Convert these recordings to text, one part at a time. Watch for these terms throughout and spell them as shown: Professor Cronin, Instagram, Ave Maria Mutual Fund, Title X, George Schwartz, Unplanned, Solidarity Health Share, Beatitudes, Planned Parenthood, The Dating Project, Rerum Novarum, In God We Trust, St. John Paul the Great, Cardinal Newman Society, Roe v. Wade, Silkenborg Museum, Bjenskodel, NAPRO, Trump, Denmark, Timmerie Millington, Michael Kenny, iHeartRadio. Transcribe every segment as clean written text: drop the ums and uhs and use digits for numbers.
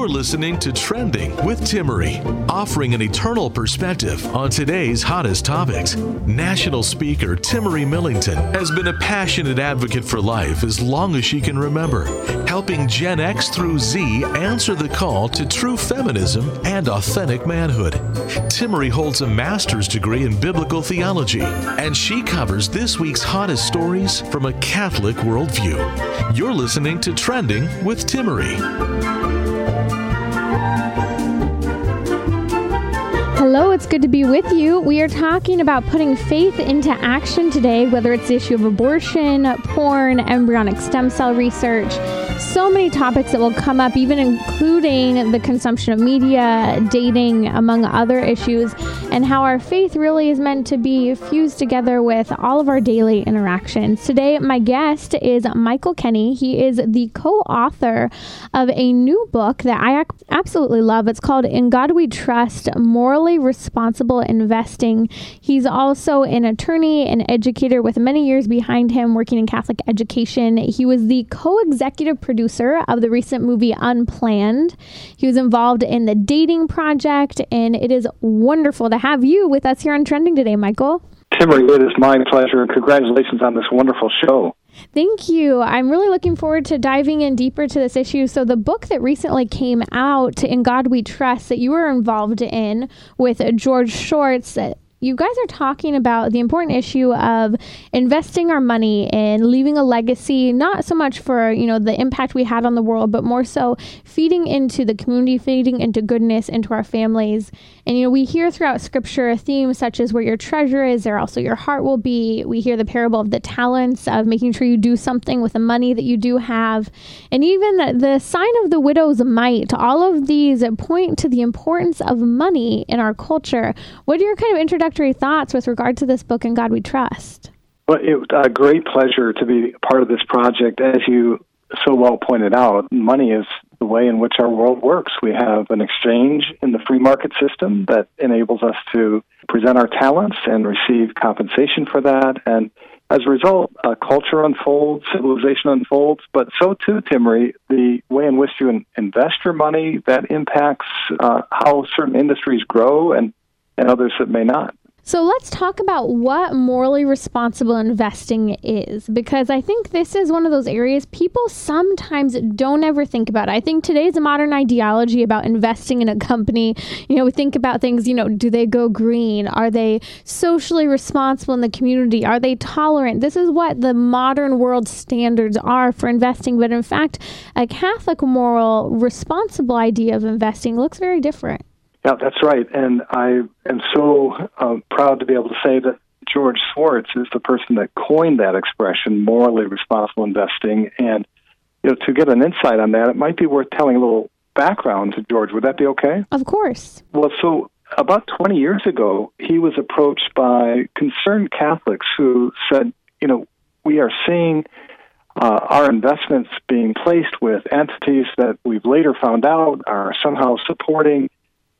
You're listening to Trending with Timmerie, offering an eternal perspective on today's hottest topics. National speaker Timmerie Millington has been a passionate advocate for life as long as she can remember, helping Gen X through Z answer the call to true feminism and authentic manhood. Timmerie holds a master's degree in biblical theology, and she covers this week's hottest stories from a Catholic worldview. You're listening to Trending with Timmerie. Hello, it's good to be with you. We are talking about putting faith into action today, whether it's the issue of abortion, porn, embryonic stem cell research, so many topics that will come up, even including the consumption of media, dating, among other issues, and how our faith really is meant to be fused together with all of our daily interactions. Today, my guest is Michael Kenny. He is the co-author of a new book that I absolutely love. It's called In God We Trust, Morally Responsible Investing. He's also an attorney and educator with many years behind him working in Catholic education. He was the co-executive producer of the recent movie Unplanned. He was involved in The Dating Project, and it is wonderful to have you with us here on Trending today, Michael. Timmerie, it is my pleasure. Congratulations on this wonderful show. Thank you. I'm really looking forward to diving in deeper to this issue. So the book that recently came out, In God We Trust, that you were involved in with George Schwartz, you guys are talking about the important issue of investing our money and leaving a legacy, not so much for, the impact we had on the world, but more so feeding into the community, feeding into goodness, into our families. And, we hear throughout Scripture themes such as where your treasure is, there also your heart will be. We hear the parable of the talents, of making sure you do something with the money that you do have. And even the sign of the widow's mite, all of these point to the importance of money in our culture. What are your kind of introductions? Thoughts with regard to this book, In God We Trust? Well, it was a great pleasure to be part of this project. As you so well pointed out, money is the way in which our world works. We have an exchange in the free market system that enables us to present our talents and receive compensation for that. And as a result, culture unfolds, civilization unfolds. But so too, Timmerie, the way in which you invest your money, that impacts how certain industries grow and others that may not. So let's talk about what morally responsible investing is, because I think this is one of those areas people sometimes don't ever think about. I think today's modern ideology about investing in a company, we think about things, do they go green? Are they socially responsible in the community? Are they tolerant? This is what the modern world standards are for investing. But in fact, a Catholic moral responsible idea of investing looks very different. Yeah, that's right. And I am so proud to be able to say that George Schwartz is the person that coined that expression, morally responsible investing. And to get an insight on that, it might be worth telling a little background to George. Would that be okay? Of course. Well, so about 20 years ago, he was approached by concerned Catholics who said, we are seeing our investments being placed with entities that we've later found out are somehow supporting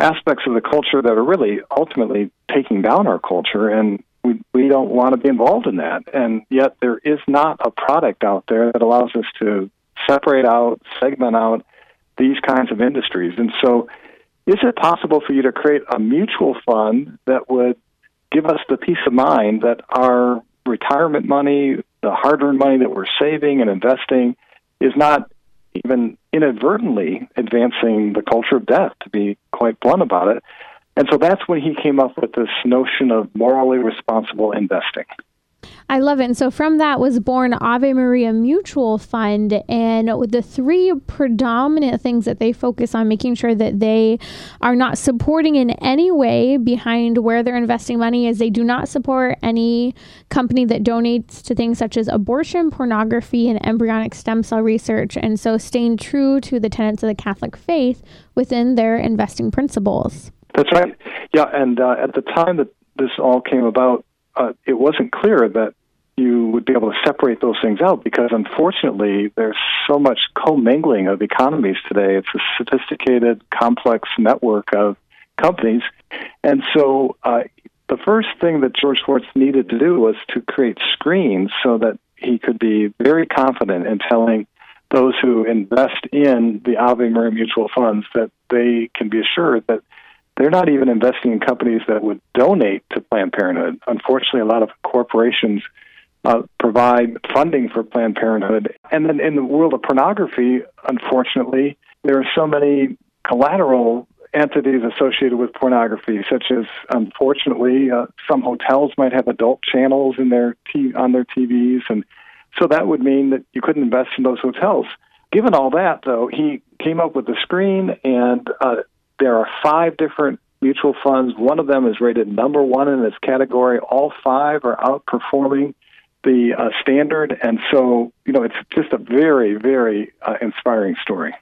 aspects of the culture that are really ultimately taking down our culture, and we don't want to be involved in that. And yet there is not a product out there that allows us to separate out, segment out these kinds of industries. And so is it possible for you to create a mutual fund that would give us the peace of mind that our retirement money, the hard-earned money that we're saving and investing, is not even inadvertently advancing the culture of death, to be quite blunt about it? And so that's when he came up with this notion of morally responsible investing. I love it. And so from that was born Ave Maria Mutual Fund, and the three predominant things that they focus on, making sure that they are not supporting in any way behind where they're investing money, is they do not support any company that donates to things such as abortion, pornography, and embryonic stem cell research, and so staying true to the tenets of the Catholic faith within their investing principles. That's right. Yeah, and at the time that this all came about, it wasn't clear that you would be able to separate those things out, because unfortunately there's so much commingling of economies today. It's a sophisticated, complex network of companies. And so the first thing that George Schwartz needed to do was to create screens so that he could be very confident in telling those who invest in the Ave Maria Mutual Funds, that they can be assured that they're not even investing in companies that would donate to Planned Parenthood. Unfortunately, a lot of corporations provide funding for Planned Parenthood. And then in the world of pornography, unfortunately, there are so many collateral entities associated with pornography, such as, unfortunately, some hotels might have adult channels in their on their TVs, and so that would mean that you couldn't invest in those hotels. Given all that, though, he came up with the screen, and there are 5 different mutual funds. One of them is rated number 1 in its category. All 5 are outperforming the standard, and so, you know, it's just a very, very inspiring story.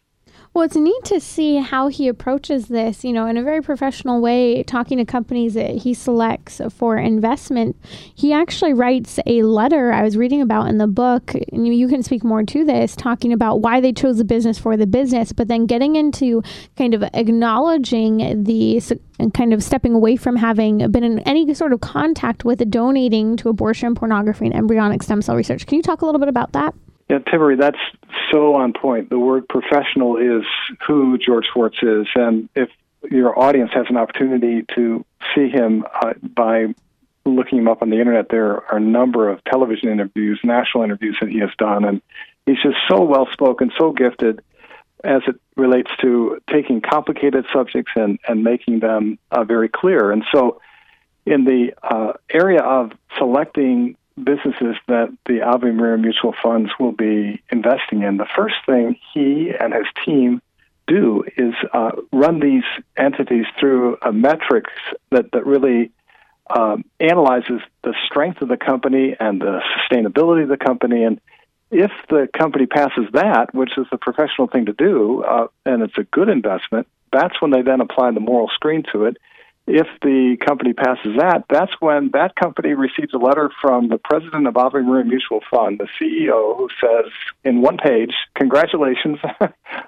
Well, it's neat to see how he approaches this, you know, in a very professional way, talking to companies that he selects for investment. He actually writes a letter I was reading about in the book, and you can speak more to this, talking about why they chose the business for the business, but then getting into kind of acknowledging the and kind of stepping away from having been in any sort of contact with donating to abortion, pornography, and embryonic stem cell research. Can you talk a little bit about that? Yeah, Timmerie, that's so on point. The word professional is who George Schwartz is. And if your audience has an opportunity to see him by looking him up on the internet, there are a number of television interviews, national interviews that he has done. And he's just so well-spoken, so gifted as it relates to taking complicated subjects and making them very clear. And so in the area of selecting businesses that the Ave Maria Mutual Funds will be investing in, the first thing he and his team do is run these entities through a metrics that really analyzes the strength of the company and the sustainability of the company. And if the company passes that, which is the professional thing to do, and it's a good investment, that's when they then apply the moral screen to it. If the company passes that, that's when that company receives a letter from the president of Ave Maria Mutual Fund, the CEO, who says in one page, "Congratulations,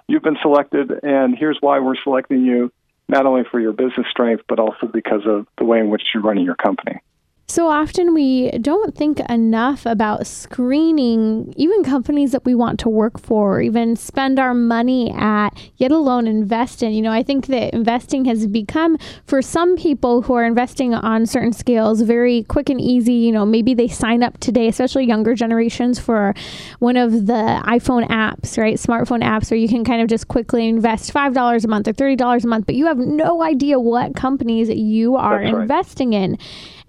you've been selected, and here's why we're selecting you, not only for your business strength, but also because of the way in which you're running your company." So often we don't think enough about screening even companies that we want to work for, or even spend our money at, yet alone invest in. You know, I think that investing has become, for some people who are investing on certain scales, very quick and easy. You know, maybe they sign up today, especially younger generations, for one of the iPhone apps, right? Smartphone apps, where you can kind of just quickly invest $5 a month or $30 a month, but you have no idea what companies you are investing in.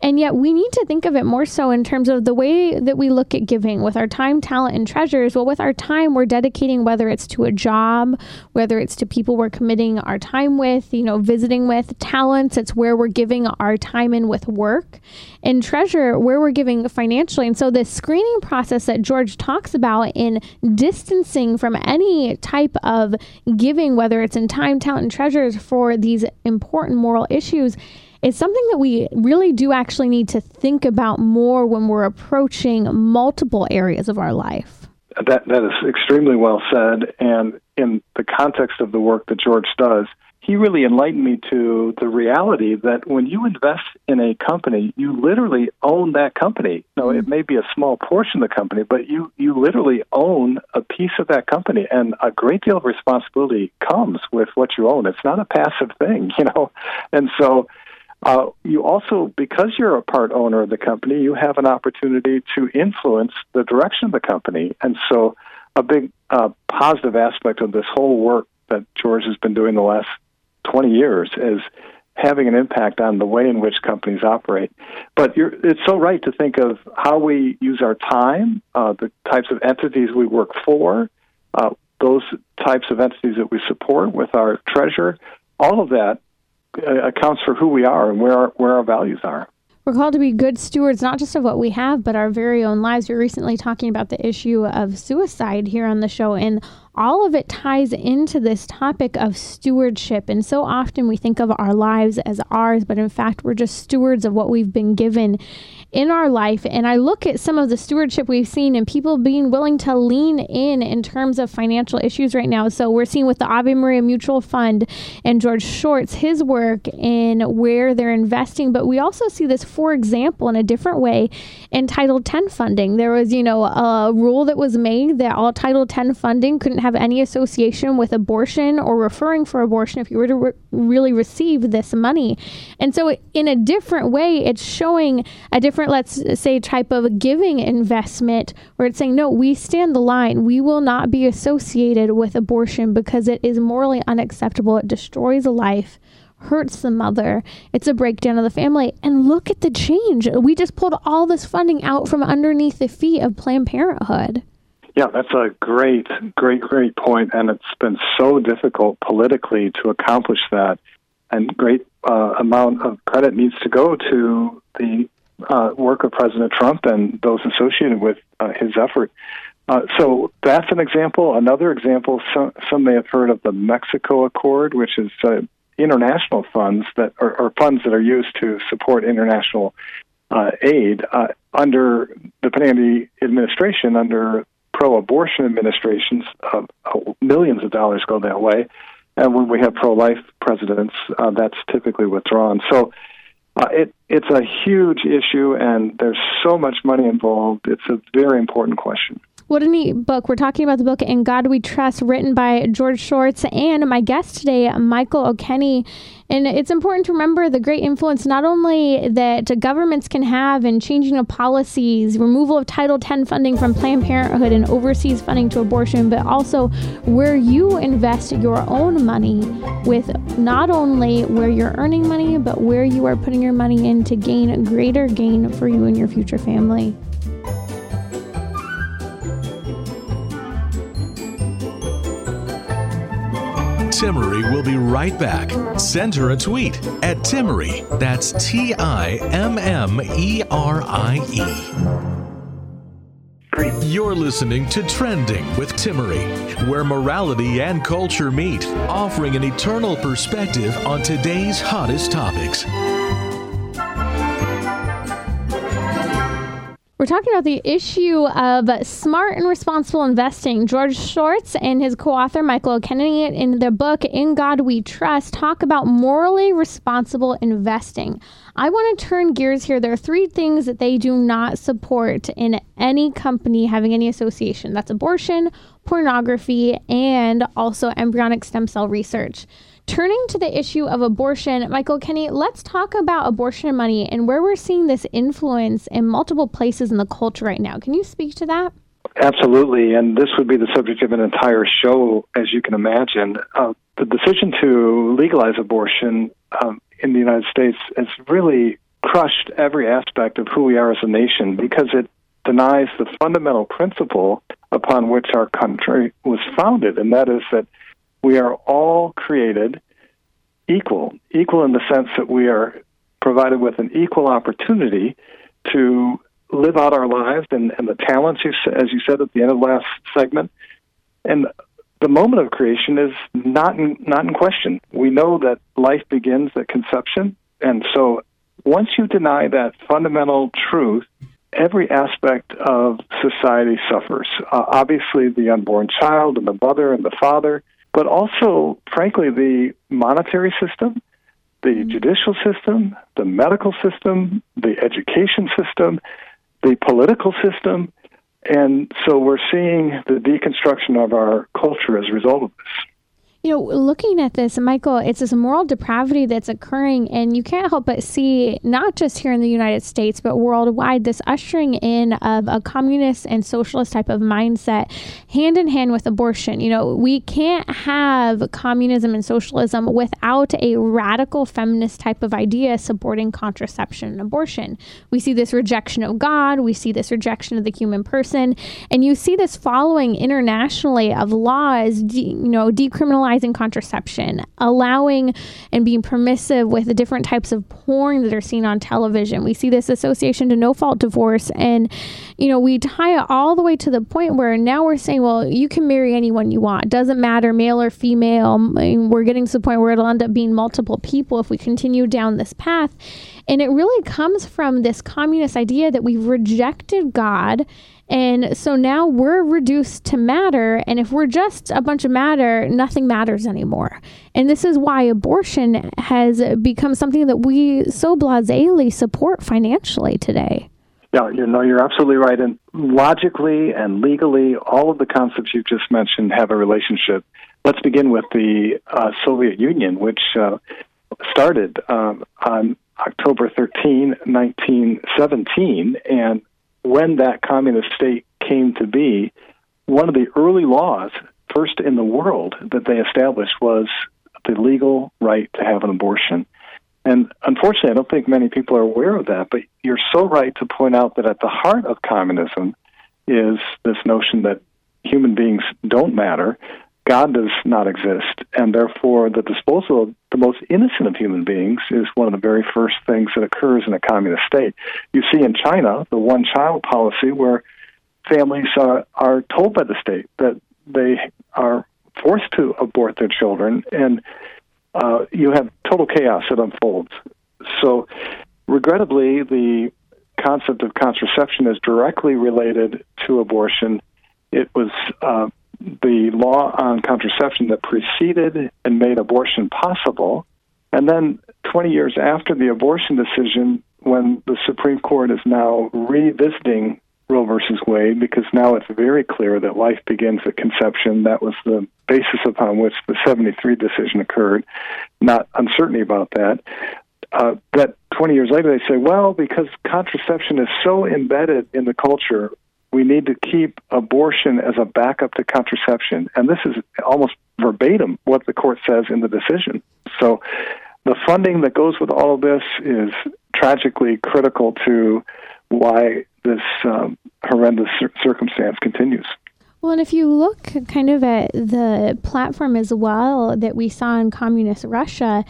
And yet we need to think of it more so in terms of the way that we look at giving with our time, talent, and treasures. Well, with our time, we're dedicating, whether it's to a job, whether it's to people we're committing our time with, you know, visiting with. Talents, it's where we're giving our time in with work. And treasure, where we're giving financially. And so this screening process that George talks about in distancing from any type of giving, whether it's in time, talent, and treasures for these important moral issues, it's something that we really do actually need to think about more when we're approaching multiple areas of our life. That is extremely well said. And in the context of the work that George does, he really enlightened me to the reality that when you invest in a company, you literally own that company. Now, it may be a small portion of the company, but you literally own a piece of that company, and a great deal of responsibility comes with what you own. It's not a passive thing, you know. And so you also, because you're a part owner of the company, you have an opportunity to influence the direction of the company. And so a big positive aspect of this whole work that George has been doing the last 20 years is having an impact on the way in which companies operate. But it's so right to think of how we use our time, the types of entities we work for, those types of entities that we support with our treasure. All of that accounts for who we are and where our values are. We're called to be good stewards, not just of what we have, but our very own lives. We were recently talking about the issue of suicide here on the show, and all of it ties into this topic of stewardship. And so often we think of our lives as ours, but in fact, we're just stewards of what we've been given in our life. And I look at some of the stewardship we've seen and people being willing to lean in terms of financial issues right now. So we're seeing with the Ave Maria Mutual Fund and George Schwartz, his work in where they're investing. But we also see this, for example, in a different way in Title X funding. There was, a rule that was made that all Title X funding couldn't have any association with abortion or referring for abortion if you were to really receive this money. And so in a different way, it's showing a different, let's say, type of giving investment where it's saying, no, we stand the line. We will not be associated with abortion because it is morally unacceptable. It destroys a life, hurts the mother. It's a breakdown of the family. And look at the change. We just pulled all this funding out from underneath the feet of Planned Parenthood. Yeah, that's a great point. And it's been so difficult politically to accomplish that. And great amount of credit needs to go to the work of President Trump and those associated with his effort. So that's an example. Another example, some may have heard of the Mexico Accord, which is international funds that are funds that are used to support international aid under the Kennedy administration, under pro-abortion administrations. Millions of dollars go that way. And when we have pro-life presidents, that's typically withdrawn. So it's a huge issue, and there's so much money involved. It's a very important question. What a neat book. We're talking about the book In God We Trust, written by George Schwartz, and my guest today, Michael Kenny. And it's important to remember the great influence not only that governments can have in changing of policies, removal of Title X funding from Planned Parenthood and overseas funding to abortion, but also where you invest your own money, with not only where you're earning money, but where you are putting your money in to gain greater gain for you and your future family. Timmerie will be right back. Send her a tweet at Timmerie. That's Timmerie. You're listening to Trending with Timmerie, where morality and culture meet, offering an eternal perspective on today's hottest topics. We're talking about the issue of smart and responsible investing. George Schwartz and his co-author, Michael Kenny, in the book, In God We Trust, talk about morally responsible investing. I want to turn gears here. There are three things that they do not support in any company having any association. That's abortion, pornography, and also embryonic stem cell research. Turning to the issue of abortion, Michael Kenny, let's talk about abortion money and where we're seeing this influence in multiple places in the culture right now. Can you speak to that? Absolutely, and this would be the subject of an entire show, as you can imagine. The decision to legalize abortion in the United States has really crushed every aspect of who we are as a nation because it denies the fundamental principle upon which our country was founded, and that is that we are all created equal in the sense that we are provided with an equal opportunity to live out our lives and the talents, as you said at the end of the last segment. And the moment of creation is not in question. We know that life begins at conception. And so once you deny that fundamental truth, every aspect of society suffers. Obviously, the unborn child and the mother and the father, but also, frankly, the monetary system, the judicial system, the medical system, the education system, the political system. And so we're seeing the deconstruction of our culture as a result of this. Looking at this, Michael, it's this moral depravity that's occurring, and you can't help but see, not just here in the United States, but worldwide, this ushering in of a communist and socialist type of mindset hand in hand with abortion. We can't have communism and socialism without a radical feminist type of idea supporting contraception and abortion. We see this rejection of God. We see this rejection of the human person. And you see this following internationally of laws, decriminalizing normalizing contraception, allowing and being permissive with the different types of porn that are seen on television. We see this association to no-fault divorce. And, you know, we tie it all the way to the point where now we're saying, well, you can marry anyone you want. Doesn't matter, male or female. We're getting to the point where it'll end up being multiple people if we continue down this path. And it really comes from this communist idea that we've rejected God. And so now we're reduced to matter. And if we're just a bunch of matter, nothing matters anymore. And this is why abortion has become something that we so blasé support financially today. Yeah, you know, you're absolutely right. And logically and legally, all of the concepts you just mentioned have a relationship. Let's begin with the Soviet Union, which started on October 13, 1917, and when that communist state came to be, one of the early laws, first in the world, that they established was the legal right to have an abortion. And unfortunately, I don't think many people are aware of that, but you're so right to point out that at the heart of communism is this notion that human beings don't matter, God does not exist, and therefore the disposal of the most innocent of human beings is one of the very first things that occurs in a communist state. You see in China, the one-child policy, where families are told by the state that they are forced to abort their children, and you have total chaos that unfolds. So, regrettably, the concept of contraception is directly related to abortion. It was the law on contraception that preceded and made abortion possible. And then 20 years after the abortion decision, when the Supreme Court is now revisiting Roe versus Wade, because now it's very clear that life begins at conception. That was the basis upon which the 73 decision occurred, not uncertainty about that. That 20 years later, they say, well, because contraception is so embedded in the culture, we need to keep abortion as a backup to contraception. And this is almost verbatim what the court says in the decision. So the funding that goes with all of this is tragically critical to why this horrendous circumstance continues. Well, and if you look kind of at the platform as well that we saw in communist Russia,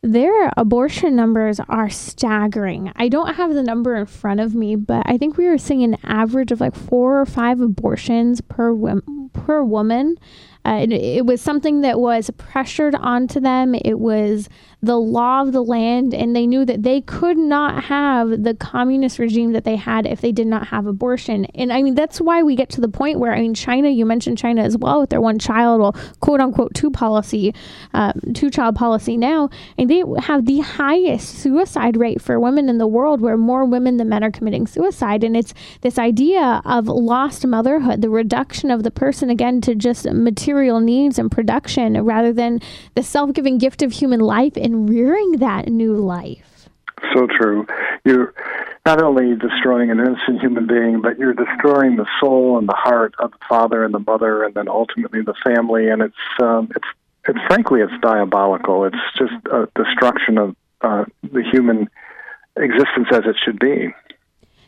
their abortion numbers are staggering. I don't have the number in front of me, but I think we were seeing an average of like 4 or 5 abortions per woman. It was something that was pressured onto them. It was the law of the land, and they knew that they could not have the communist regime that they had if they did not have abortion. And I mean, that's why we get to the point where, I mean, China, you mentioned China as well with their one child, well, quote unquote, two-child policy now, and they have the highest suicide rate for women in the world, where more women than men are committing suicide. And it's this idea of lost motherhood, the reduction of the person again to just material needs and production rather than the self-giving gift of human life and rearing that new life. So true. You're not only destroying an innocent human being, but you're destroying the soul and the heart of the father and the mother and then ultimately the family. And it's frankly, it's diabolical. It's just a destruction of the human existence as it should be.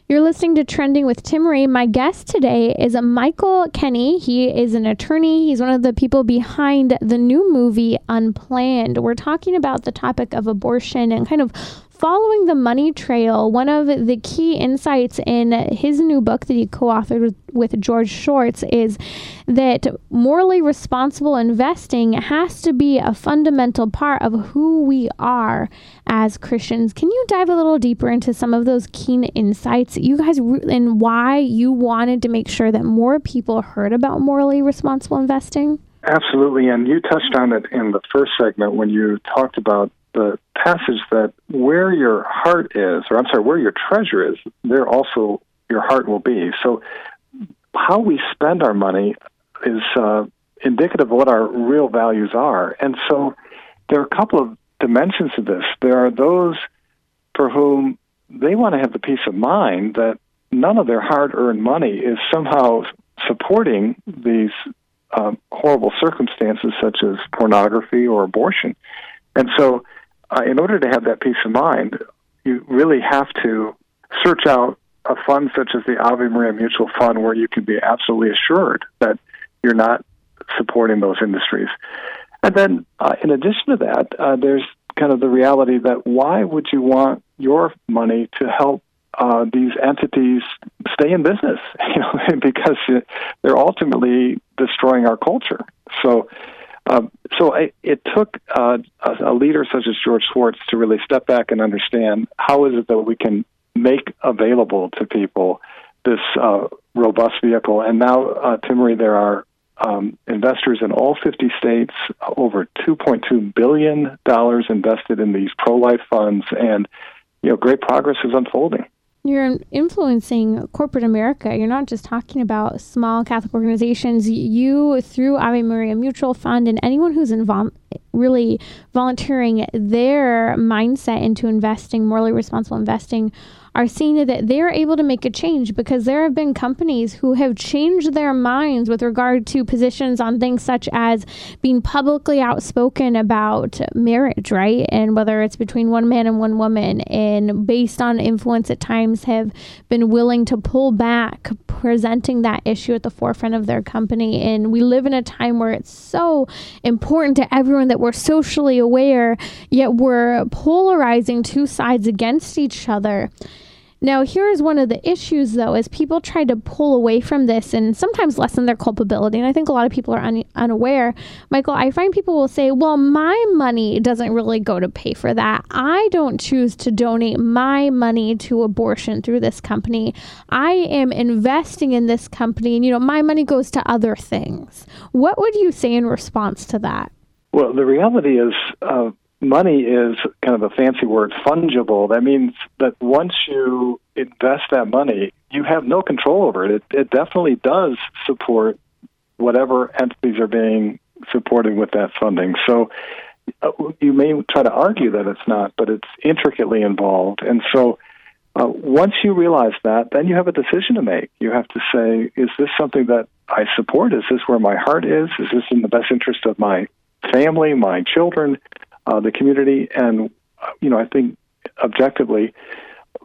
You're listening to Trending with Timmerie. My guest today is Michael Kenny. He is an attorney. He's one of the people behind the new movie Unplanned. We're talking about the topic of abortion and kind of following the money trail. One of the key insights in his new book that he co-authored with George Schwartz is that morally responsible investing has to be a fundamental part of who we are as Christians. Can you dive a little deeper into some of those keen insights you guys and why you wanted to make sure that more people heard about morally responsible investing? Absolutely. And you touched on it in the first segment when you talked about the passage that where your heart is, or I'm sorry, where your treasure is, there also your heart will be. So how we spend our money is indicative of what our real values are. And so there are a couple of dimensions to this. There are those for whom they want to have the peace of mind that none of their hard-earned money is somehow supporting these horrible circumstances such as pornography or abortion. And so in order to have that peace of mind, you really have to search out a fund such as the Ave Maria Mutual Fund where you can be absolutely assured that you're not supporting those industries. And then in addition to that, there's kind of the reality that why would you want your money to help these entities stay in business, you know, because they're ultimately destroying our culture. So it took a leader such as George Schwartz to really step back and understand how is it that we can make available to people this robust vehicle. And now, Timmerie, there are investors in all 50 states, over $2.2 billion invested in these pro-life funds, and you know, great progress is unfolding. You're influencing corporate America. You're not just talking about small Catholic organizations. You, through Ave Maria Mutual Fund and anyone who's really volunteering their mindset into investing, morally responsible investing, are seeing that they're able to make a change, because there have been companies who have changed their minds with regard to positions on things such as being publicly outspoken about marriage, right? And whether it's between one man and one woman, and based on influence at times have been willing to pull back, presenting that issue at the forefront of their company. And we live in a time where it's so important to everyone that we're socially aware, yet we're polarizing two sides against each other. Now, here's one of the issues, though, is people try to pull away from this and sometimes lessen their culpability. And I think a lot of people are unaware. Michael, I find people will say, well, my money doesn't really go to pay for that. I don't choose to donate my money to abortion through this company. I am investing in this company, and, you know, my money goes to other things. What would you say in response to that? Well, the reality is, money is kind of a fancy word, fungible. That means that once you invest that money, you have no control over it. It definitely does support whatever entities are being supported with that funding. So you may try to argue that it's not, but it's intricately involved. And so once you realize that, then you have a decision to make. You have to say, is this something that I support? Is this where my heart is? Is this in the best interest of my family, my children, the community? And, you know, I think objectively,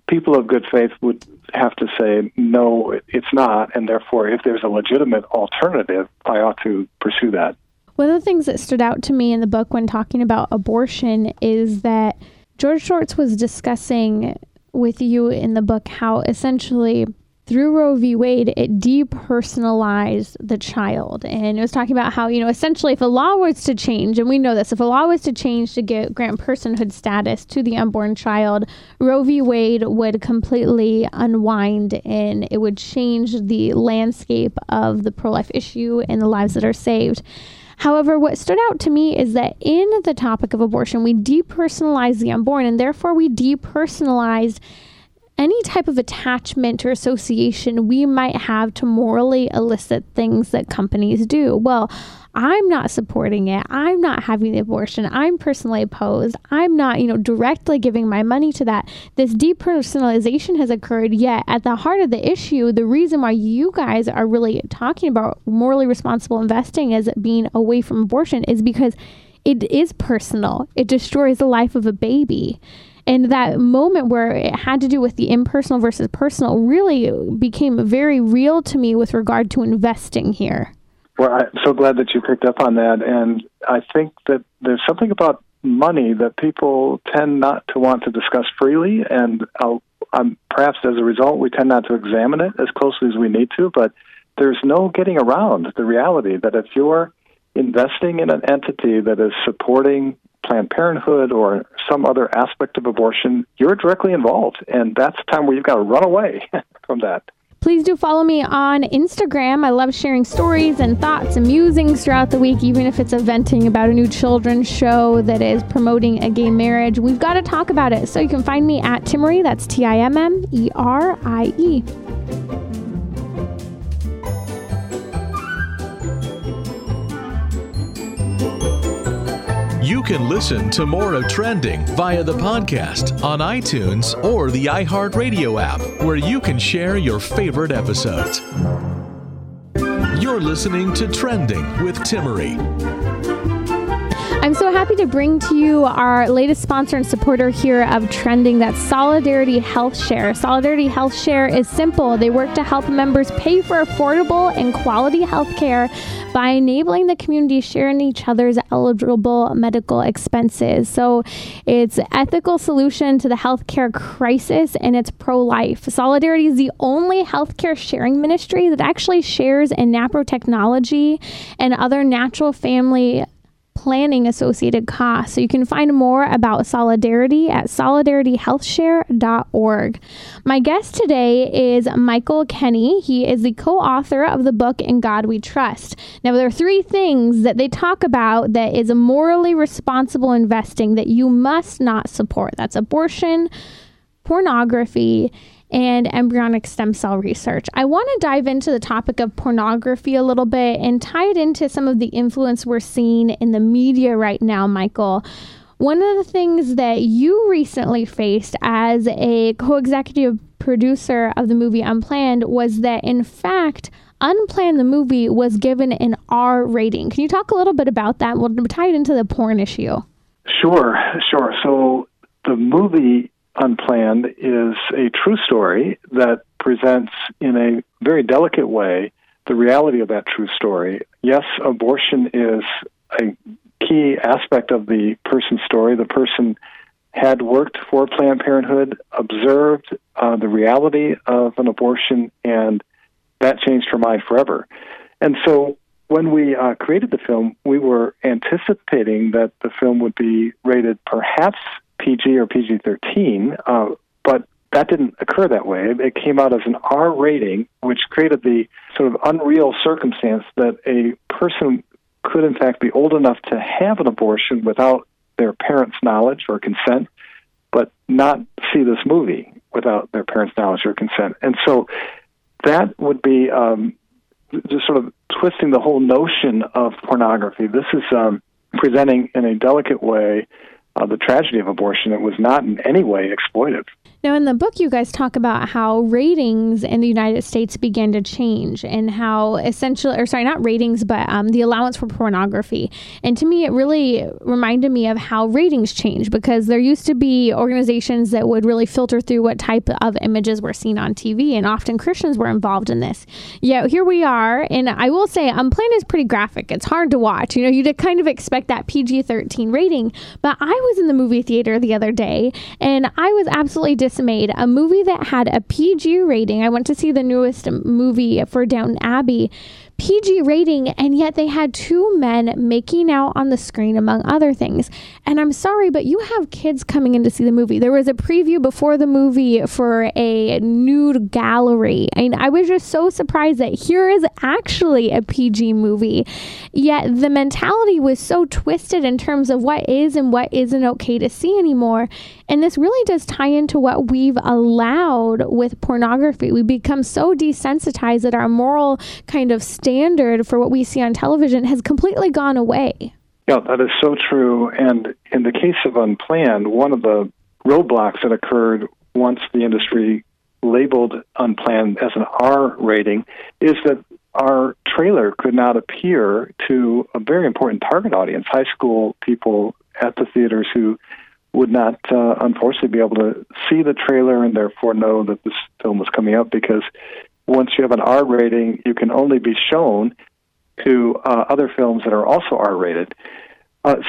people of good faith would have to say, no, it's not. And therefore, if there's a legitimate alternative, I ought to pursue that. One of the things that stood out to me in the book when talking about abortion is that George Schwartz was discussing with you in the book how essentially through Roe v. Wade, it depersonalized the child. And it was talking about how, you know, essentially if a law was to change, and we know this, if a law was to change to grant personhood status to the unborn child, Roe v. Wade would completely unwind, and it would change the landscape of the pro-life issue and the lives that are saved. However, what stood out to me is that in the topic of abortion, we depersonalized the unborn, and therefore we depersonalized any type of attachment or association we might have to morally illicit things that companies do. Well, I'm not supporting it. I'm not having the abortion. I'm personally opposed. I'm not, you know, directly giving my money to that. This depersonalization has occurred, yet at the heart of the issue, the reason why you guys are really talking about morally responsible investing as being away from abortion is because it is personal. It destroys the life of a baby. And that moment where it had to do with the impersonal versus personal really became very real to me with regard to investing here. Well, I'm so glad that you picked up on that. And I think that there's something about money that people tend not to want to discuss freely. And perhaps as a result, we tend not to examine it as closely as we need to. But there's no getting around the reality that if you're investing in an entity that is supporting Planned Parenthood or some other aspect of abortion, you're directly involved. And that's the time where you've got to run away from that. Please do follow me on Instagram. I love sharing stories and thoughts and musings throughout the week, even if it's a venting about a new children's show that is promoting a gay marriage. We've got to talk about it. So you can find me at Timmerie. That's Timmerie. You can listen to more of Trending via the podcast on iTunes or the iHeartRadio app, where you can share your favorite episodes. You're listening to Trending with Timmerie. I'm so happy to bring to you our latest sponsor and supporter here of Trending, that's Solidarity Health Share. Solidarity Health Share is simple. They work to help members pay for affordable and quality health care by enabling the community sharing each other's eligible medical expenses. So it's an ethical solution to the healthcare crisis, and it's pro-life. Solidarity is the only healthcare sharing ministry that actually shares in NAPRO technology and other natural family planning associated costs. So you can find more about Solidarity at solidarityhealthshare.org. My guest today is Michael Kenny. He is the co-author of the book In God We Trust. Now, there are three things that they talk about that is a morally responsible investing that you must not support. That's abortion, pornography, and embryonic stem cell research. I want to dive into the topic of pornography a little bit and tie it into some of the influence we're seeing in the media right now, Michael. One of the things that you recently faced as a co-executive producer of the movie Unplanned was that, in fact, Unplanned, the movie, was given an R rating. Can you talk a little bit about that? We'll tie it into the porn issue. Sure. So the movie Unplanned is a true story that presents in a very delicate way the reality of that true story. Yes, abortion is a key aspect of the person's story. The person had worked for Planned Parenthood, observed the reality of an abortion, and that changed her mind forever. And so when we created the film, we were anticipating that the film would be rated perhaps PG or PG-13, but that didn't occur that way. It came out as an R rating, which created the sort of unreal circumstance that a person could, in fact, be old enough to have an abortion without their parents' knowledge or consent, but not see this movie without their parents' knowledge or consent. And so that would be just sort of twisting the whole notion of pornography. This is presenting in a delicate way the tragedy of abortion. It was not in any way exploitive. Now, in the book, you guys talk about how ratings in the United States began to change and how the allowance for pornography. And to me, it really reminded me of how ratings changed, because there used to be organizations that would really filter through what type of images were seen on TV, and often Christians were involved in this. Yet here we are, and I will say Unplanned is pretty graphic. It's hard to watch. You know, you'd kind of expect that PG-13 rating, but I was in the movie theater the other day, and I was absolutely dismayed. A movie that had a PG rating, I went to see the newest movie for Downton Abbey, PG rating, and yet they had two men making out on the screen, among other things. And I'm sorry, but you have kids coming in to see the movie. There was a preview before the movie for a nude gallery, and I was just so surprised that here is actually a PG movie, yet the mentality was so twisted in terms of what is and what isn't okay to see anymore. And this really does tie into what we've allowed with pornography. We become so desensitized that our moral kind of standard for what we see on television has completely gone away. Yeah, that is so true. And in the case of Unplanned, one of the roadblocks that occurred once the industry labeled Unplanned as an R rating is that our trailer could not appear to a very important target audience, high school people at the theaters who would not, unfortunately, be able to see the trailer and therefore know that this film was coming out, because once you have an R rating, you can only be shown to other films that are also R-rated.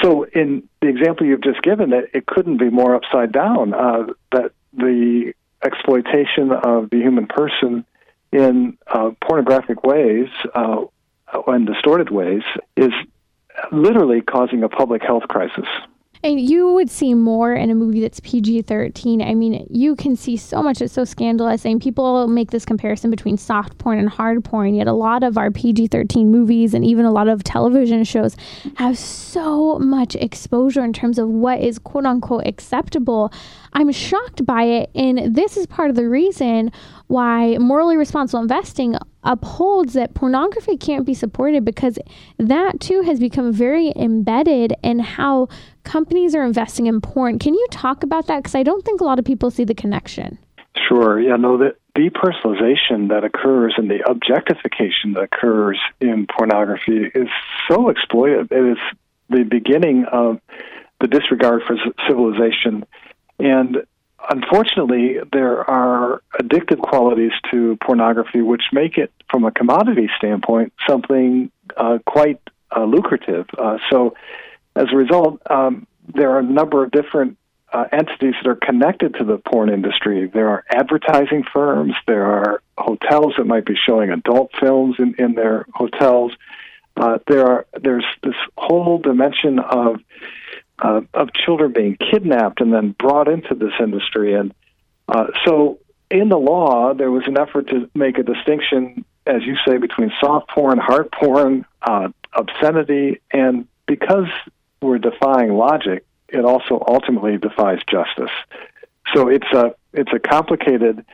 So in the example you've just given, it couldn't be more upside down, that the exploitation of the human person in pornographic ways and distorted ways is literally causing a public health crisis. And you would see more in a movie that's PG-13. I mean, you can see so much. It's so scandalous. And people make this comparison between soft porn and hard porn, yet a lot of our PG-13 movies and even a lot of television shows have so much exposure in terms of what is quote-unquote acceptable. I'm shocked by it, and this is part of the reason why morally responsible investing upholds that pornography can't be supported, because that too has become very embedded in how companies are investing in porn. Can you talk about that? Because I don't think a lot of people see the connection. Sure. Yeah, no, the depersonalization that occurs and the objectification that occurs in pornography is so exploitive. It is the beginning of the disregard for civilization. And unfortunately, there are addictive qualities to pornography which make it, from a commodity standpoint, something quite lucrative. So as a result, there are a number of different entities that are connected to the porn industry. There are advertising firms. There are hotels that might be showing adult films in their hotels. There's this whole dimension of children being kidnapped and then brought into this industry. And so in the law, there was an effort to make a distinction, as you say, between soft porn, hard porn, obscenity, and because we're defying logic, it also ultimately defies justice. So it's a complicated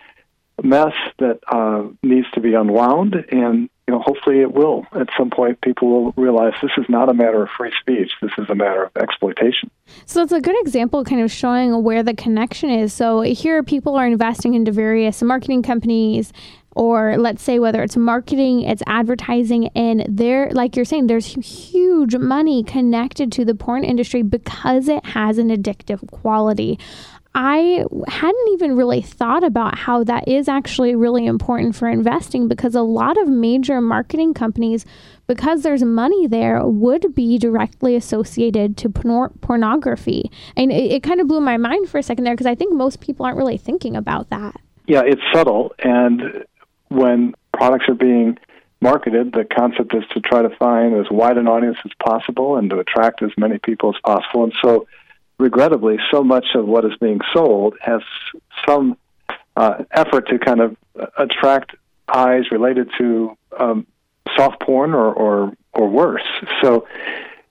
mess that needs to be unwound, and hopefully it will. At some point, people will realize this is not a matter of free speech. This is a matter of exploitation. So it's a good example kind of showing where the connection is. So here people are investing into various marketing companies, or let's say whether it's marketing, it's advertising, and there, like you're saying, there's huge money connected to the porn industry because it has an addictive quality. I hadn't even really thought about how that is actually really important for investing, because a lot of major marketing companies, because there's money there, would be directly associated to pornography. And it kind of blew my mind for a second there, because I think most people aren't really thinking about that. Yeah, it's subtle. And when products are being marketed, the concept is to try to find as wide an audience as possible and to attract as many people as possible. And so, regrettably, so much of what is being sold has some effort to kind of attract eyes related to soft porn or worse. So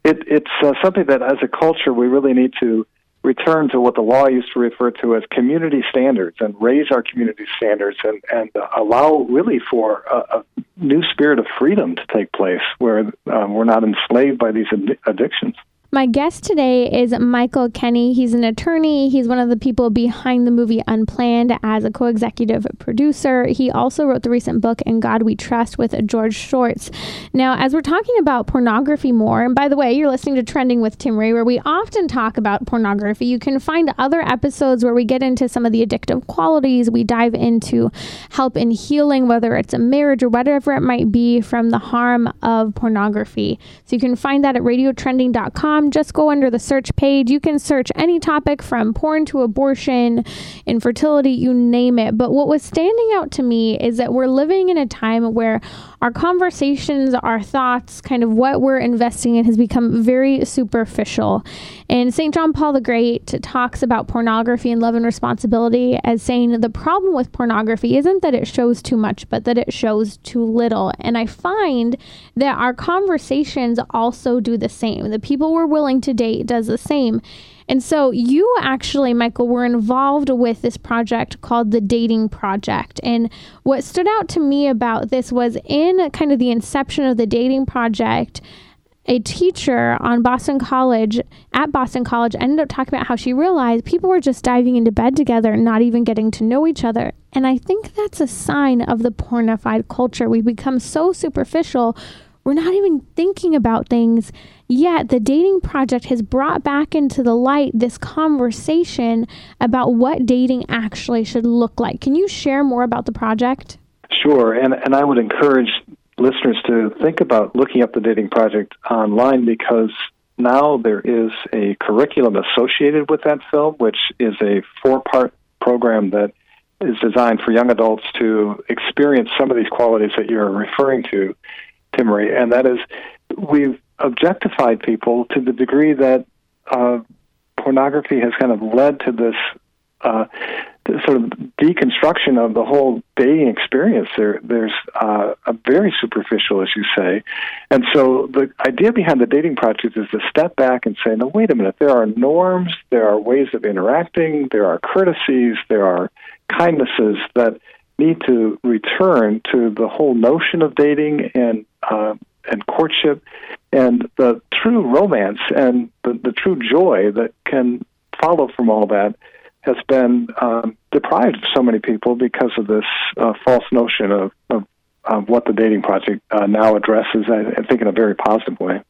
it's something that as a culture we really need to return to what the law used to refer to as community standards and raise our community standards and allow really for a new spirit of freedom to take place where we're not enslaved by these addictions. My guest today is Michael Kenny. He's an attorney. He's one of the people behind the movie Unplanned as a co-executive producer. He also wrote the recent book In God We Trust with George Schwartz. Now, as we're talking about pornography more, and by the way, you're listening to Trending with Timmerie, where we often talk about pornography. You can find other episodes where we get into some of the addictive qualities. We dive into help in healing, whether it's a marriage or whatever it might be, from the harm of pornography. So you can find that at radiotrending.com. Just go under the search page. You can search any topic from porn to abortion, infertility, you name it. But what was standing out to me is that we're living in a time where our conversations, our thoughts, kind of what we're investing in has become very superficial. And St. John Paul the Great talks about pornography and love and responsibility as saying the problem with pornography isn't that it shows too much, but that it shows too little. And I find that our conversations also do the same. The people we're willing to date does the same. And so you actually, Michael, were involved with this project called The Dating Project. And what stood out to me about this was in kind of the inception of The Dating Project, a teacher at Boston College ended up talking about how she realized people were just diving into bed together and not even getting to know each other. And I think that's a sign of the pornified culture. We become so superficial. We're not even thinking about things. Yet the Dating Project has brought back into the light this conversation about what dating actually should look like. Can you share more about the project? Sure, and I would encourage listeners to think about looking up the Dating Project online, because now there is a curriculum associated with that film, which is a 4-part program that is designed for young adults to experience some of these qualities that you're referring to, Timmerie, and that is, we've objectified people to the degree that pornography has kind of led to this sort of deconstruction of the whole dating experience. There's a very superficial, as you say, and so the idea behind the Dating Project is to step back and say, no, wait a minute, there are norms, there are ways of interacting, there are courtesies, there are kindnesses that need to return to the whole notion of dating and courtship and the true romance and the true joy that can follow from all that has been deprived of so many people because of this false notion of what the Dating Project now addresses, I think, in a very positive way.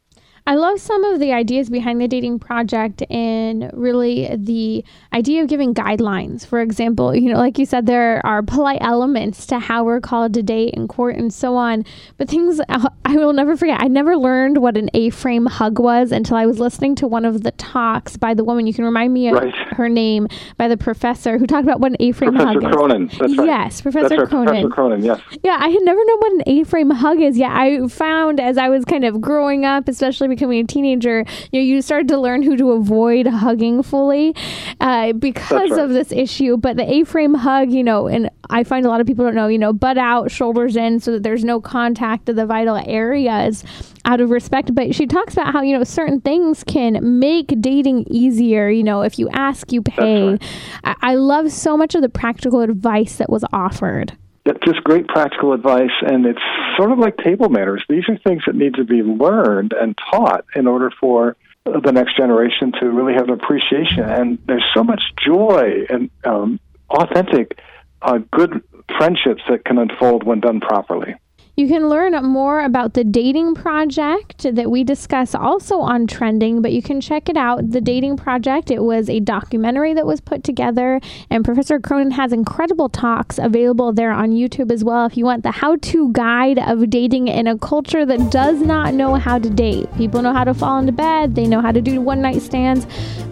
I love some of the ideas behind the Dating Project and really the idea of giving guidelines. For example, you know, like you said, there are polite elements to how we're called to date in court and so on. But things I will never forget. I never learned what an A-frame hug was until I was listening to one of the talks by the woman. You can remind me of her name, by the professor who talked about what an A-frame hug is. Professor Cronin. That's right. Yes, Professor Cronin. Professor Cronin, yes. Yeah, I had never known what an A-frame hug is yet. I found as I was kind of growing up, especially becoming a teenager, you know, you started to learn who to avoid hugging fully because of this issue. But the A-frame hug, you know, and I find a lot of people don't know, you know, butt out, shoulders in, so that there's no contact to the vital areas out of respect. But she talks about how, you know, certain things can make dating easier. You know, if you ask, you pay. I love so much of the practical advice that was offered. It's just great practical advice, and it's sort of like table manners. These are things that need to be learned and taught in order for the next generation to really have an appreciation. And there's so much joy and authentic, good friendships that can unfold when done properly. You can learn more about the Dating Project that we discuss also on Trending, but you can check it out, The Dating Project. It was a documentary that was put together, and Professor Cronin has incredible talks available there on YouTube as well. If you want the how-to guide of dating in a culture that does not know how to date. People know how to fall into bed, they know how to do one-night stands,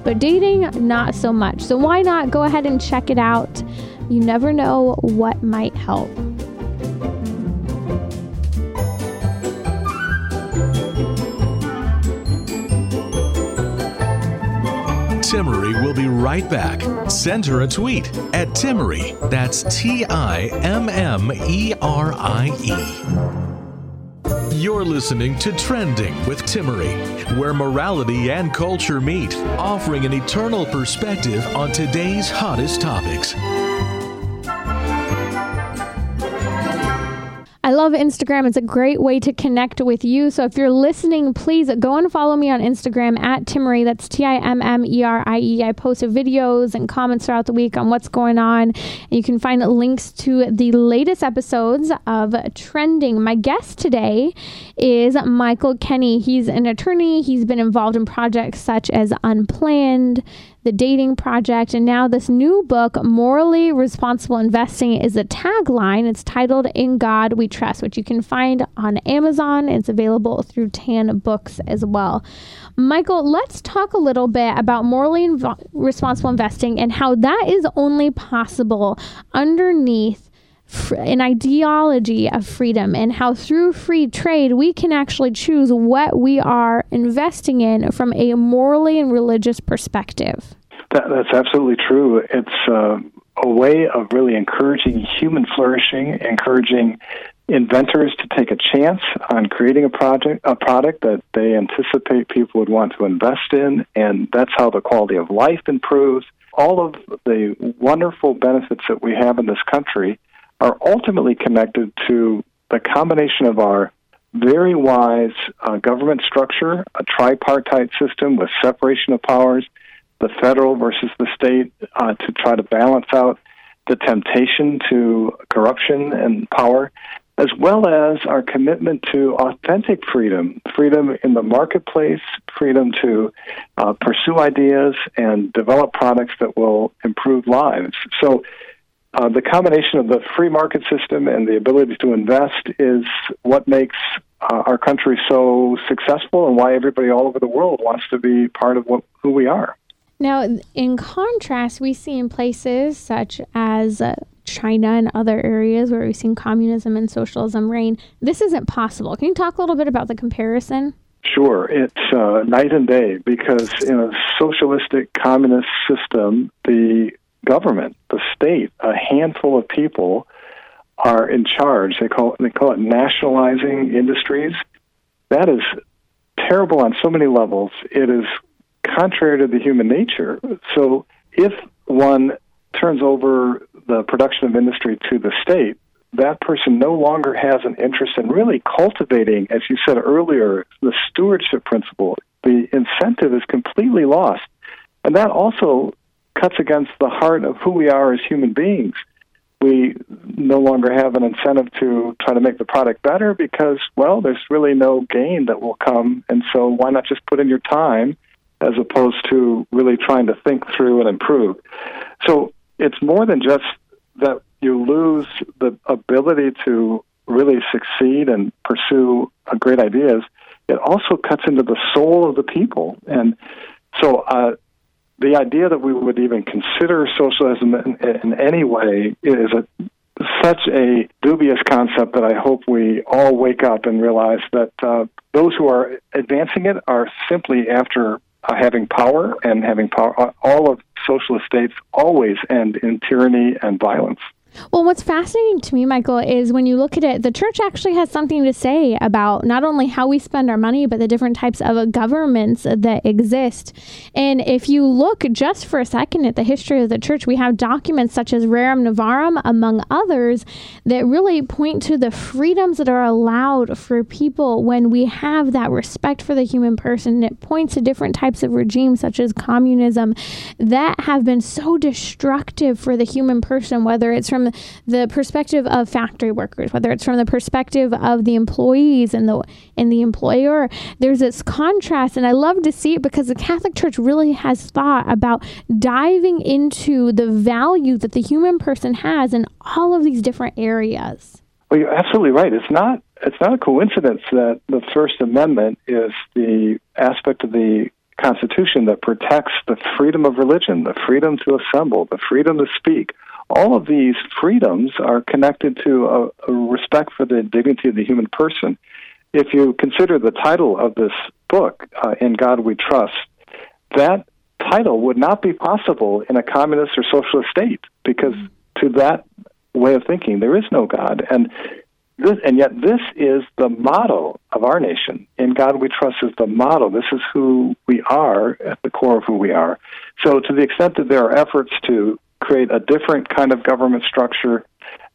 but dating, not so much. So why not go ahead and check it out? You never know what might help. Timmerie will be right back. Send her a tweet at Timmerie. That's Timmerie. You're listening to Trending with Timmerie, where morality and culture meet, offering an eternal perspective on today's hottest topics. I love Instagram. It's a great way to connect with you. So if you're listening, please go and follow me on Instagram at Timmerie. That's Timmerie. I post videos and comments throughout the week on what's going on. And you can find links to the latest episodes of Trending. My guest today is Michael Kenny. He's an attorney. He's been involved in projects such as Unplanned, The Dating Project, and now this new book, Morally Responsible Investing, is the tagline. It's titled In God We Trust, which you can find on Amazon. It's available through Tan Books as well. Michael, let's talk a little bit about morally responsible investing and how that is only possible underneath an ideology of freedom, and how through free trade we can actually choose what we are investing in from a morally and religious perspective. That's absolutely true. It's a way of really encouraging human flourishing, encouraging inventors to take a chance on creating a product that they anticipate people would want to invest in, and that's how the quality of life improves. All of the wonderful benefits that we have in this country are ultimately connected to the combination of our very wise government structure, a tripartite system with separation of powers, the federal versus the state, to try to balance out the temptation to corruption and power, as well as our commitment to authentic freedom, freedom in the marketplace, freedom to pursue ideas and develop products that will improve lives. So the combination of the free market system and the ability to invest is what makes our country so successful, and why everybody all over the world wants to be part of who we are. Now, in contrast, we see in places such as China and other areas where we've seen communism and socialism reign, this isn't possible. Can you talk a little bit about the comparison? Sure. It's night and day, because in a socialistic communist system, the government, the state, a handful of people are in charge. They call it nationalizing industries. That is terrible on so many levels. It is contrary to the human nature. So if one turns over the production of industry to the state, that person no longer has an interest in really cultivating, as you said earlier, the stewardship principle. The incentive is completely lost. And that also cuts against the heart of who we are as human beings. we no longer have an incentive to try to make the product better because, well, there's really no gain that will come. And so why not just put in your time as opposed to really trying to think through and improve? So it's more than just that you lose the ability to really succeed and pursue great ideas. It also cuts into the soul of the people. And so the idea that we would even consider socialism in any way is such a dubious concept that I hope we all wake up and realize that those who are advancing it are simply after having power, and having power. All of socialist states always end in tyranny and violence. Well, what's fascinating to me, Michael, is when you look at it, the church actually has something to say about not only how we spend our money, but the different types of governments that exist. And if you look just for a second at the history of the church, we have documents such as Rerum Novarum, among others, that really point to the freedoms that are allowed for people when we have that respect for the human person. And it points to different types of regimes, such as communism, that have been so destructive for the human person, whether it's from the perspective of factory workers, whether it's from the perspective of the employees and the employer. There's this contrast, and I love to see it because the Catholic Church really has thought about diving into the value that the human person has in all of these different areas. Well, you're absolutely right. It's not a coincidence that the First Amendment is the aspect of the Constitution that protects the freedom of religion, the freedom to assemble, the freedom to speak. All of these freedoms are connected to a respect for the dignity of the human person. If you consider the title of this book, In God We Trust, that title would not be possible in a communist or socialist state, because to that way of thinking, there is no God. And yet this is the motto of our nation. In God We Trust is the motto. This is who we are, at the core of who we are. So to the extent that there are efforts to create a different kind of government structure,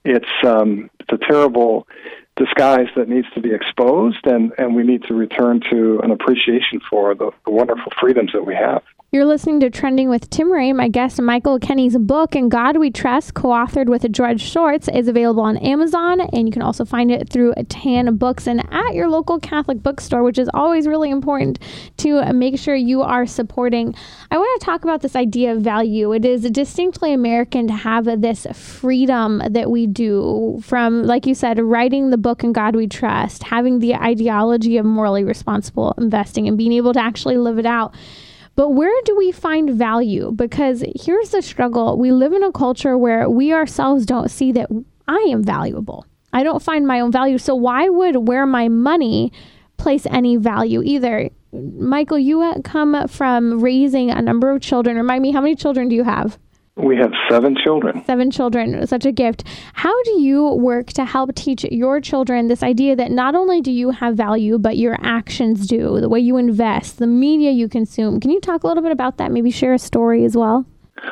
it's a terrible disguise that needs to be exposed, and we need to return to an appreciation for the wonderful freedoms that we have. You're listening to Trending with Timmerie. My guest, Michael Kenny's book, In God We Trust, co-authored with George Schwartz, is available on Amazon, and you can also find it through Tan Books and at your local Catholic bookstore, which is always really important to make sure you are supporting. I want to talk about this idea of value. It is distinctly American to have this freedom that we do from, like you said, writing the book In God We Trust, having the ideology of morally responsible investing, and being able to actually live it out. But where do we find value? Because here's the struggle. We live in a culture where we ourselves don't see that I am valuable. I don't find my own value. So why would where my money place any value either? Michael, you come from raising a number of children. Remind me, how many children do you have? We have 7 children. 7 children, such a gift. How do you work to help teach your children this idea that not only do you have value, but your actions do, the way you invest, the media you consume? Can you talk a little bit about that? Maybe share a story as well?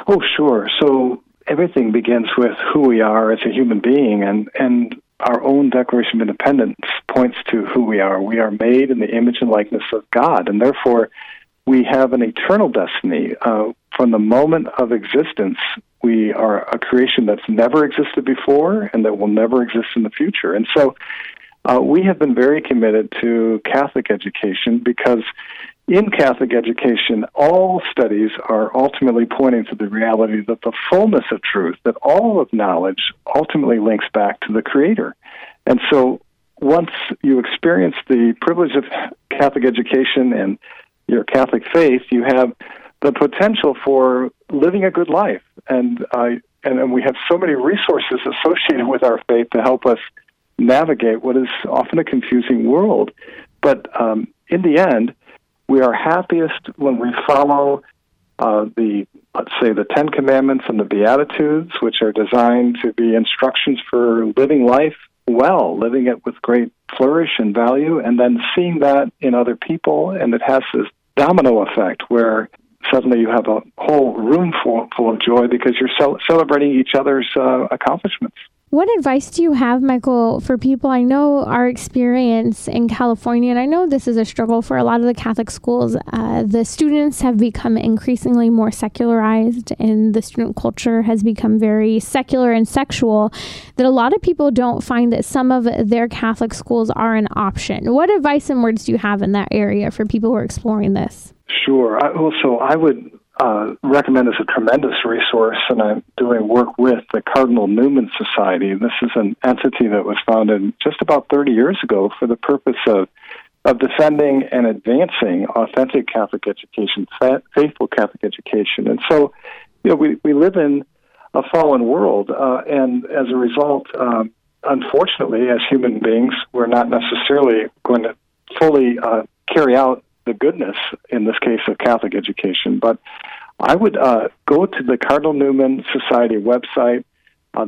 Oh, sure. So everything begins with who we are as a human being, and our own Declaration of Independence points to who we are. We are made in the image and likeness of God, and therefore we have an eternal destiny. From the moment of existence, we are a creation that's never existed before and that will never exist in the future. And so we have been very committed to Catholic education, because in Catholic education, all studies are ultimately pointing to the reality that the fullness of truth, that all of knowledge ultimately links back to the Creator. And so once you experience the privilege of Catholic education and your Catholic faith, you have the potential for living a good life, and we have so many resources associated with our faith to help us navigate what is often a confusing world. But in the end, we are happiest when we follow the Ten Commandments and the Beatitudes, which are designed to be instructions for living life well, living it with great flourish and value, and then seeing that in other people, and it has this domino effect where suddenly you have a whole room full of joy because you're celebrating each other's accomplishments. What advice do you have, Michael, for people? I know our experience in California, and I know this is a struggle for a lot of the Catholic schools. The students have become increasingly more secularized, and the student culture has become very secular and sexual, that a lot of people don't find that some of their Catholic schools are an option. What advice and words do you have in that area for people who are exploring this? Sure. I would recommend as a tremendous resource, and I'm doing work with the Cardinal Newman Society. This is an entity that was founded just about 30 years ago for the purpose of defending and advancing authentic Catholic education, faithful Catholic education. And so, you know, we live in a fallen world, and as a result, unfortunately, as human beings, we're not necessarily going to fully carry out the goodness, in this case, of Catholic education. But I would go to the Cardinal Newman Society website.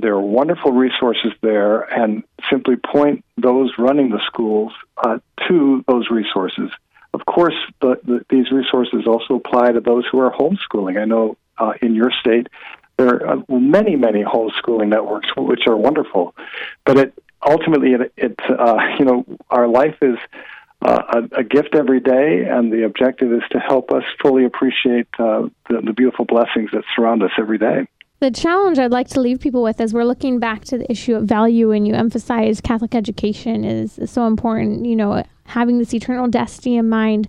There are wonderful resources there, and simply point those running the schools to those resources. Of course, these resources also apply to those who are homeschooling. I know in your state there are many, many homeschooling networks, which are wonderful. But ultimately, our life is a gift every day, and the objective is to help us fully appreciate the beautiful blessings that surround us every day. The challenge I'd like to leave people with as we're looking back to the issue of value, and you emphasize Catholic education is so important, you know, having this eternal destiny in mind.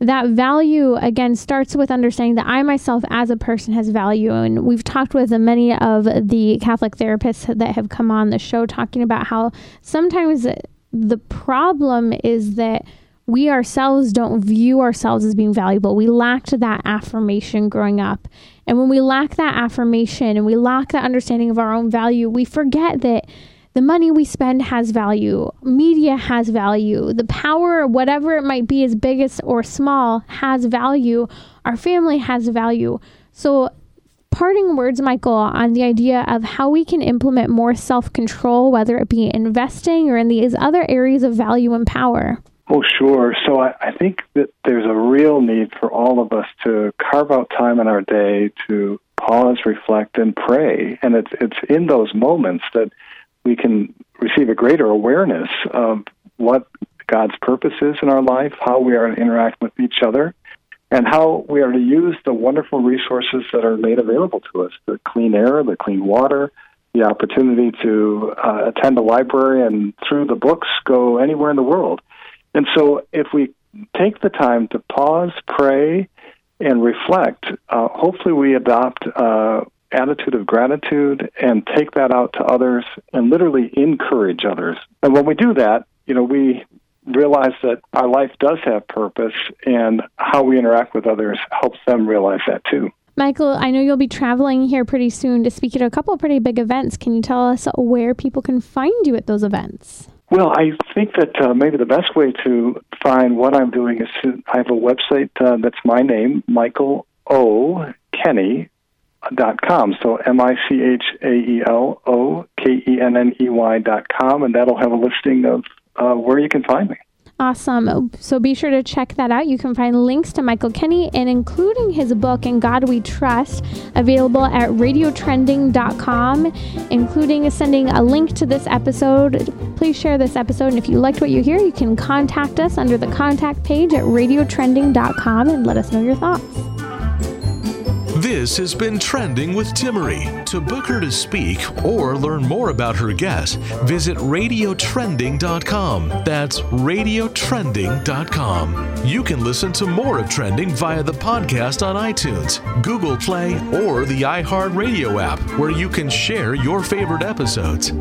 That value, again, starts with understanding that I myself as a person has value. And we've talked with many of the Catholic therapists that have come on the show talking about how sometimes the problem is that we ourselves don't view ourselves as being valuable. We lacked that affirmation growing up. And when we lack that affirmation and we lack that understanding of our own value, we forget that the money we spend has value. Media has value. The power, whatever it might be, as big as or small, has value. Our family has value. So parting words, Michael, on the idea of how we can implement more self-control, whether it be investing or in these other areas of value and power. Oh, sure. So I think that there's a real need for all of us to carve out time in our day to pause, reflect, and pray. And it's in those moments that we can receive a greater awareness of what God's purpose is in our life, how we are to interact with each other, and how we are to use the wonderful resources that are made available to us, the clean air, the clean water, the opportunity to attend a library and through the books go anywhere in the world. And so if we take the time to pause, pray, and reflect, hopefully we adopt attitude of gratitude and take that out to others and literally encourage others. And when we do that, you know, we realize that our life does have purpose, and how we interact with others helps them realize that too. Michael, I know you'll be traveling here pretty soon to speak at a couple of pretty big events. Can you tell us where people can find you at those events? Well, I think that maybe the best way to find what I'm doing is I have a website that's my name, michaelokenney.com. So michaelokenney.com, and that'll have a listing of where you can find me. Awesome. So be sure to check that out. You can find links to Michael Kenny and including his book, In God We Trust, available at radiotrending.com, including sending a link to this episode. Please share this episode. And if you liked what you hear, you can contact us under the contact page at radiotrending.com and let us know your thoughts. This has been Trending with Timmerie. To book her to speak or learn more about her guest, visit radiotrending.com. That's radiotrending.com. You can listen to more of Trending via the podcast on iTunes, Google Play, or the iHeartRadio app, where you can share your favorite episodes.